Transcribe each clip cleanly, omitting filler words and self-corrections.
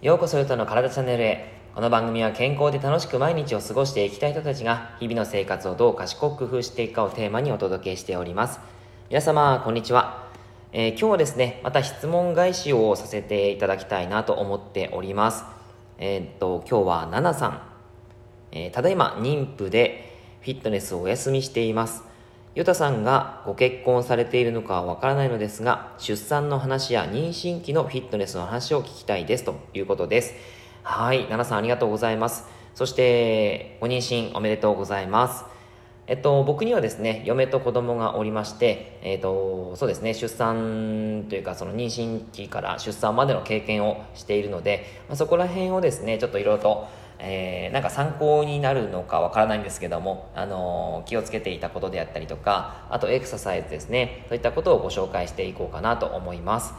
ようこそゆとの体チャンネルへ。この番組は健康で楽しく毎日を過ごしていきたい人たちが日々の生活をどう賢く工夫していくかをテーマにお届けしております。皆様こんにちは。今日はですねまた質問返しをさせていただきたいなと思っております。今日はナナさん、ただいま妊婦でフィットネスをお休みしています。ゆたさんがご結婚されているのかはわからないのですが、出産の話や妊娠期のフィットネスの話を聞きたいですということです。はい、奈々さんありがとうございます。そしてご妊娠おめでとうございます。僕にはですね嫁と子供がおりまして、そうですね出産というかその妊娠期から出産までの経験をしているので、そこら辺をですねちょっといろいろとなんか参考になるのかわからないんですけども、気をつけていたことであったりとか、あとエクササイズですね、そういったことをご紹介していこうかなと思います。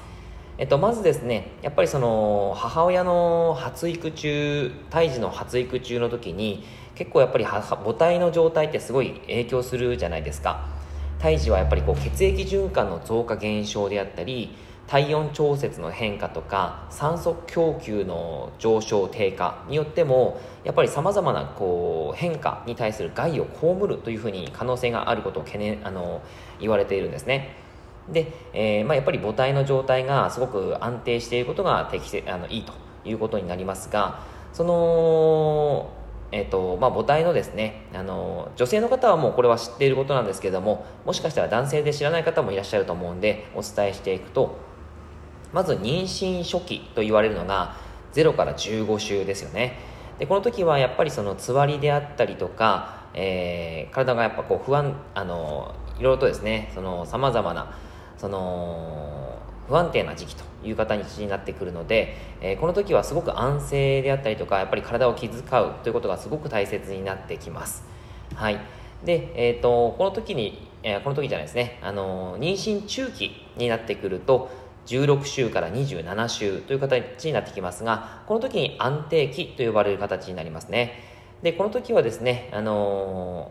まずですねやっぱりその母親の発育中、胎児の発育中の時に結構やっぱり母体の状態ってすごい影響するじゃないですか。胎児はやっぱりこう血液循環の増加減少であったり、体温調節の変化とか酸素供給の上昇低下によってもやっぱりさまざまなこう変化に対する害を被るというふうに可能性があることを言われているんですね。で、やっぱり母体の状態がすごく安定していることがいいということになりますが、その母体のですね女性の方はもうこれは知っていることなんですけども、もしかしたら男性で知らない方もいらっしゃると思うんでお伝えしていくと、まず妊娠初期と言われるのが0から15週ですよね。でこの時はやっぱりそのつわりであったりとか、体がやっぱこう不安いろいろとですねさまざまなその不安定な時期という形になってくるので、この時はすごく安静であったりとかやっぱり体を気遣うということがすごく大切になってきます。はい。で、この時じゃないですね妊娠中期になってくると16週から27週という形になってきますが、この時に安定期と呼ばれる形になりますね。でこの時はですね、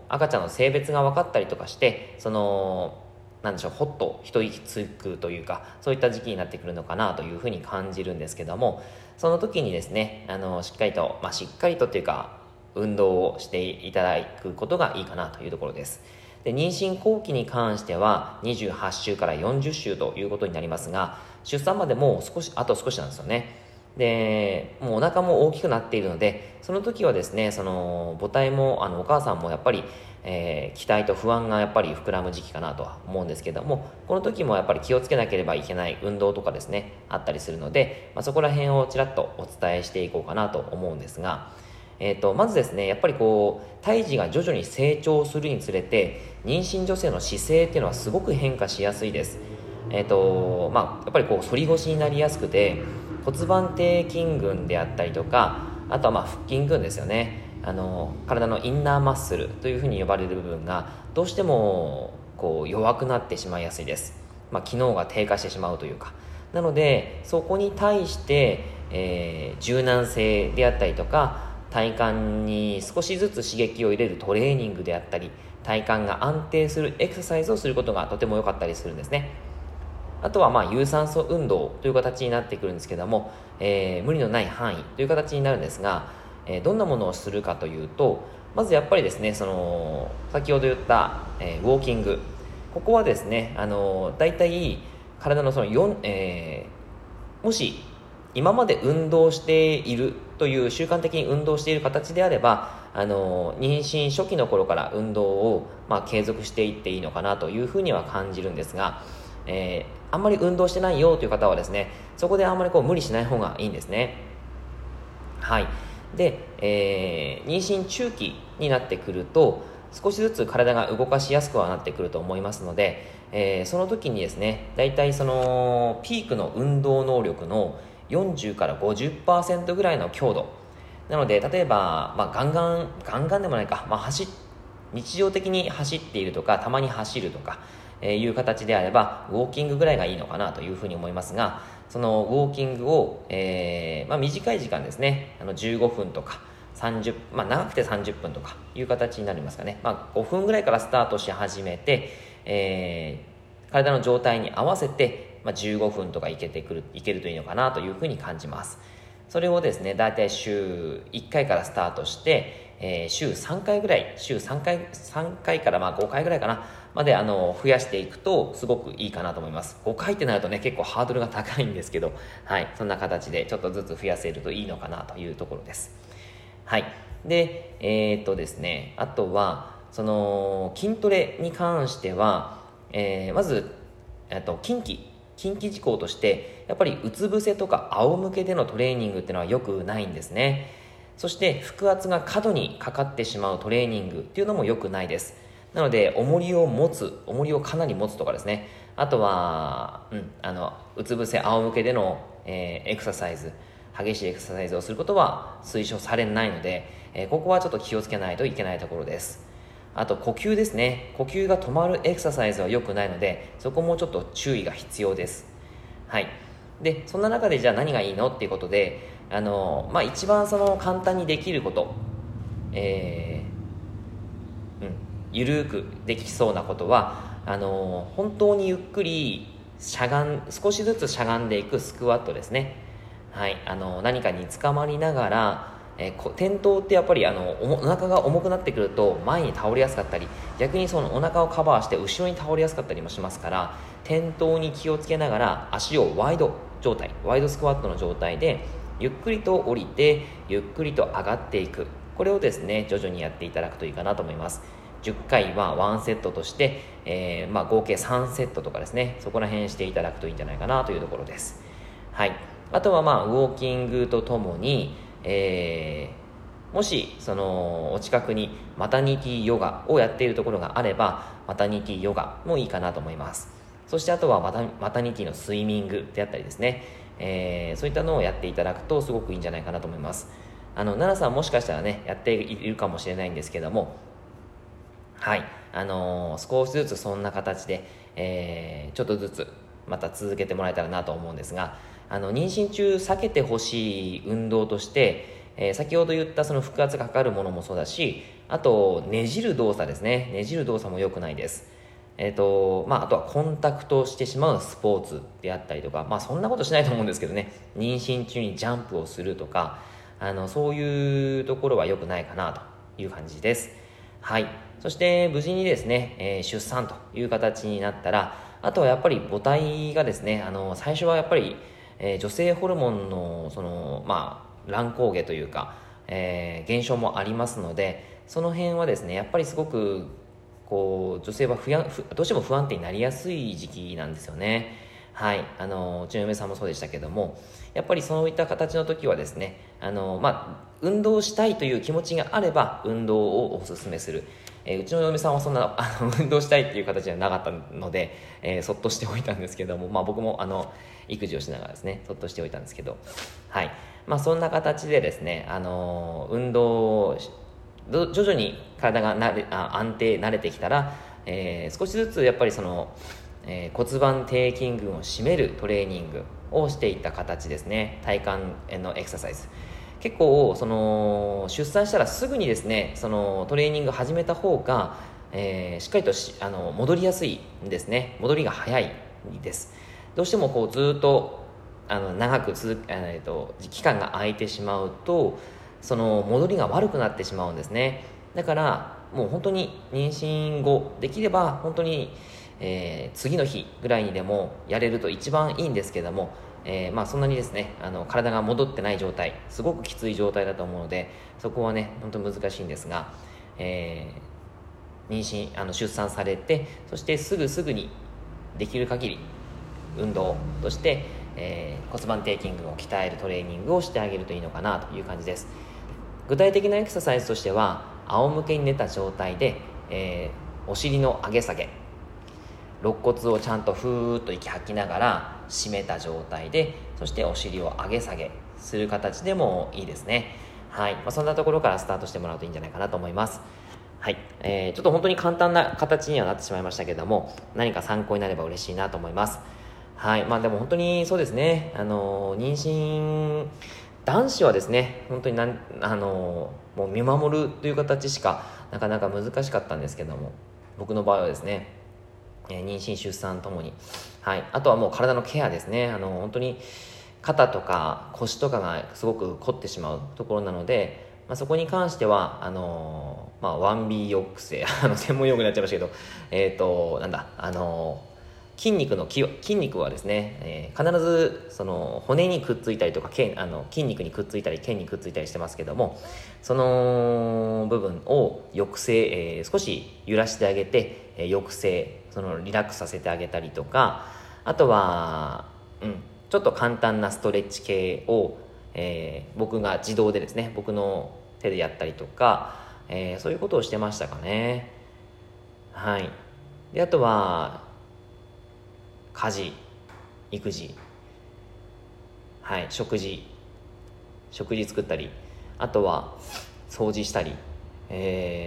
赤ちゃんの性別が分かったりとかして、そのなんでしょうほっと一息つくというか、そういった時期になってくるのかなというふうに感じるんですけども、その時にですねしっかりとというか運動をしていただくことがいいかなというところです。で妊娠後期に関しては28週から40週ということになりますが、出産までもうあと少しなんですよね。でもうお腹も大きくなっているので、その時はですね母体もお母さんもやっぱり、期待と不安がやっぱり膨らむ時期かなとは思うんですけども、この時もやっぱり気をつけなければいけない運動とかですねあったりするので、そこら辺をちらっとお伝えしていこうかなと思うんですが、まずですねやっぱりこう胎児が徐々に成長するにつれて妊娠女性の姿勢っていうのはすごく変化しやすいです。やっぱりこう反り腰になりやすくて、骨盤底筋群であったりとか、あとは腹筋群ですよね。体のインナーマッスルというふうに呼ばれる部分がどうしてもこう弱くなってしまいやすいです。機能が低下してしまうというか、なのでそこに対して、柔軟性であったりとか、体幹に少しずつ刺激を入れるトレーニングであったり、体幹が安定するエクササイズをすることがとても良かったりするんですね。あとは有酸素運動という形になってくるんですけども、無理のない範囲という形になるんですが、どんなものをするかというと、まずやっぱりですね先ほど言った、ウォーキング、ここはですねだいたい体のもし今まで運動しているという習慣的に運動している形であれば妊娠初期の頃から運動を、継続していっていいのかなというふうには感じるんですが、あんまり運動してないよという方はですねそこであんまりこう無理しない方がいいんですね。はい。で、妊娠中期になってくると少しずつ体が動かしやすくはなってくると思いますので、その時にですねだいたいそのピークの運動能力の40から 50% ぐらいの強度なので、例えば、ガンガンでもないか、日常的に走っているとかたまに走るとか、いう形であればウォーキングぐらいがいいのかなというふうに思いますが、そのウォーキングを、短い時間ですね15分とか30、長くて30分とかいう形になりますかね。5分ぐらいからスタートし始めて、体の状態に合わせて、15分とかいけるといいのかなというふうに感じます。それをですね、だいたい週1回からスタートして、週3回から5回ぐらいかなまで増やしていくとすごくいいかなと思います。5回ってなるとね、結構ハードルが高いんですけど、はい、そんな形でちょっとずつ増やせるといいのかなというところです。はい、で、ですね、あとはその筋トレに関しては、まず近畿事項としてやっぱりうつ伏せとか仰向けでのトレーニングっていうのは良くないんですね。そして腹圧が過度にかかってしまうトレーニングっていうのも良くないです。なので重りをかなり持つとかですね、あとは、うつ伏せ仰向けでの、激しいエクササイズをすることは推奨されないので、ここはちょっと気をつけないといけないところです。あと呼吸ですね。呼吸が止まるエクササイズは良くないので、そこもちょっと注意が必要です。はい、でそんな中でじゃあ何がいいのっていうことで、一番簡単にできること、ゆるくできそうなことは、本当にゆっくり少しずつしゃがんでいくスクワットですね。はい、何かにつかまりながら、転倒ってやっぱりお腹が重くなってくると前に倒れやすかったり、逆にそのお腹をカバーして後ろに倒れやすかったりもしますから、転倒に気をつけながら足をワイドスクワットの状態でゆっくりと降りてゆっくりと上がっていく、これをですね徐々にやっていただくといいかなと思います。10回は1セットとして、合計3セットとかですね、そこら辺していただくといいんじゃないかなというところです。はい、あとはウォーキングとともに、もしお近くにマタニティヨガをやっているところがあれば、マタニティヨガもいいかなと思います。そしてあとはマタニティのスイミングであったりですね、そういったのをやっていただくとすごくいいんじゃないかなと思います。奈良さんもしかしたらねやっているかもしれないんですけども、はい、少しずつそんな形で、ちょっとずつまた続けてもらえたらなと思うんですが、妊娠中避けてほしい運動として、先ほど言った腹圧がかかるものもそうだし、あとねじる動作ですね。ねじる動作も良くないです。あとはコンタクトしてしまうスポーツであったりとか、そんなことしないと思うんですけどね、妊娠中にジャンプをするとか、そういうところは良くないかなという感じです。はい、そして無事にですね、出産という形になったら、あとはやっぱり母体がですね、最初はやっぱり、女性ホルモンの乱高下というか、減少もありますので、その辺はですねやっぱりすごく女性はどうしても不安定になりやすい時期なんですよね。はい、うちの嫁さんもそうでしたけども、やっぱりそういった形の時はですね、運動したいという気持ちがあれば運動をおすすめする。うちの嫁さんはそんな運動したいっていう形ではなかったので、そっとしておいたんですけども、僕も育児をしながらですねそっとしておいたんですけど、はい、そんな形でですね、運動を徐々に体が慣れてきたら、少しずつやっぱり骨盤底筋群を締めるトレーニングをしていった形ですね。体幹のエクササイズ、結構出産したらすぐにですねトレーニング始めた方が、しっかりと戻りやすいんですね。戻りが早いです。どうしてもずっと長く期間が空いてしまうと戻りが悪くなってしまうんですね。だからもう本当に妊娠後できれば本当に、次の日ぐらいにでもやれると一番いいんですけども、そんなにですね体が戻ってない状態、すごくきつい状態だと思うので、そこはね本当に難しいんですが、出産されて、そしてすぐにできる限り運動として、骨盤底筋群を鍛えるトレーニングをしてあげるといいのかなという感じです。具体的なエクササイズとしては、仰向けに寝た状態で、お尻の上げ下げ、肋骨をちゃんとふーっと息吐きながら締めた状態で、そしてお尻を上げ下げする形でもいいですね。はい、そんなところからスタートしてもらうといいんじゃないかなと思います。はい、ちょっと本当に簡単な形にはなってしまいましたけども、何か参考になれば嬉しいなと思います。はい、でも本当にそうですね、妊娠男子はですね、本当にもう見守るという形しかなかなか難しかったんですけども、僕の場合はですね、妊娠出産ともに、はい、あとはもう体のケアですね。本当に肩とか腰とかがすごく凝ってしまうところなので、まあ、そこに関しては1B 抑制専門用語になっちゃいましたけど、筋肉はですね、必ずその骨にくっついたりとか筋肉にくっついたり腱にくっついたりしてますけども、その部分を抑制、少し揺らしてあげて、抑制、そのリラックスさせてあげたりとか、あとは、ちょっと簡単なストレッチ系を、僕が自動でですね、僕の手でやったりとか、そういうことをしてましたかね。はい。で、あとは家事、育児、はい、食事作ったり、あとは掃除したり、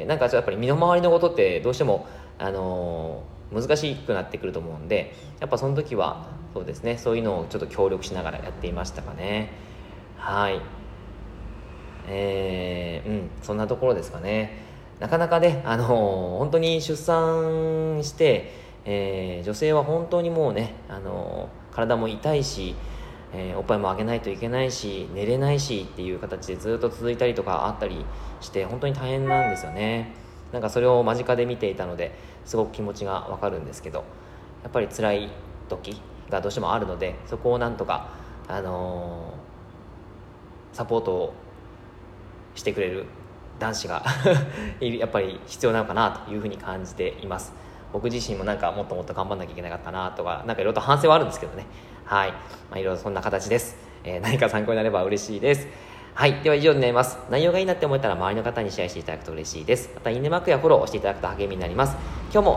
なんかやっぱり身の回りのことってどうしても難しくなってくると思うんで、やっぱその時はそうですね、そういうのをちょっと協力しながらやっていましたかね。はい。そんなところですかね。なかなかね、本当に出産して、女性は本当にもうね、体も痛いし、おっぱいもあげないといけないし、寝れないしっていう形でずっと続いたりとかあったりして本当に大変なんですよね。なんかそれを間近で見ていたので、すごく気持ちがわかるんですけど、やっぱり辛い時がどうしてもあるので、そこをなんとか、サポートをしてくれる男子がやっぱり必要なのかなというふうに感じています。僕自身もなんかもっともっと頑張んなきゃいけなかったなとか、なんかいろいろと反省はあるんですけどね。はい。まあいろいろそんな形です。何か参考になれば嬉しいです。はい。では以上になります。内容がいいなって思えたら周りの方にシェアしていただくと嬉しいです。またいいねマークやフォローをしていただくと励みになります。今日も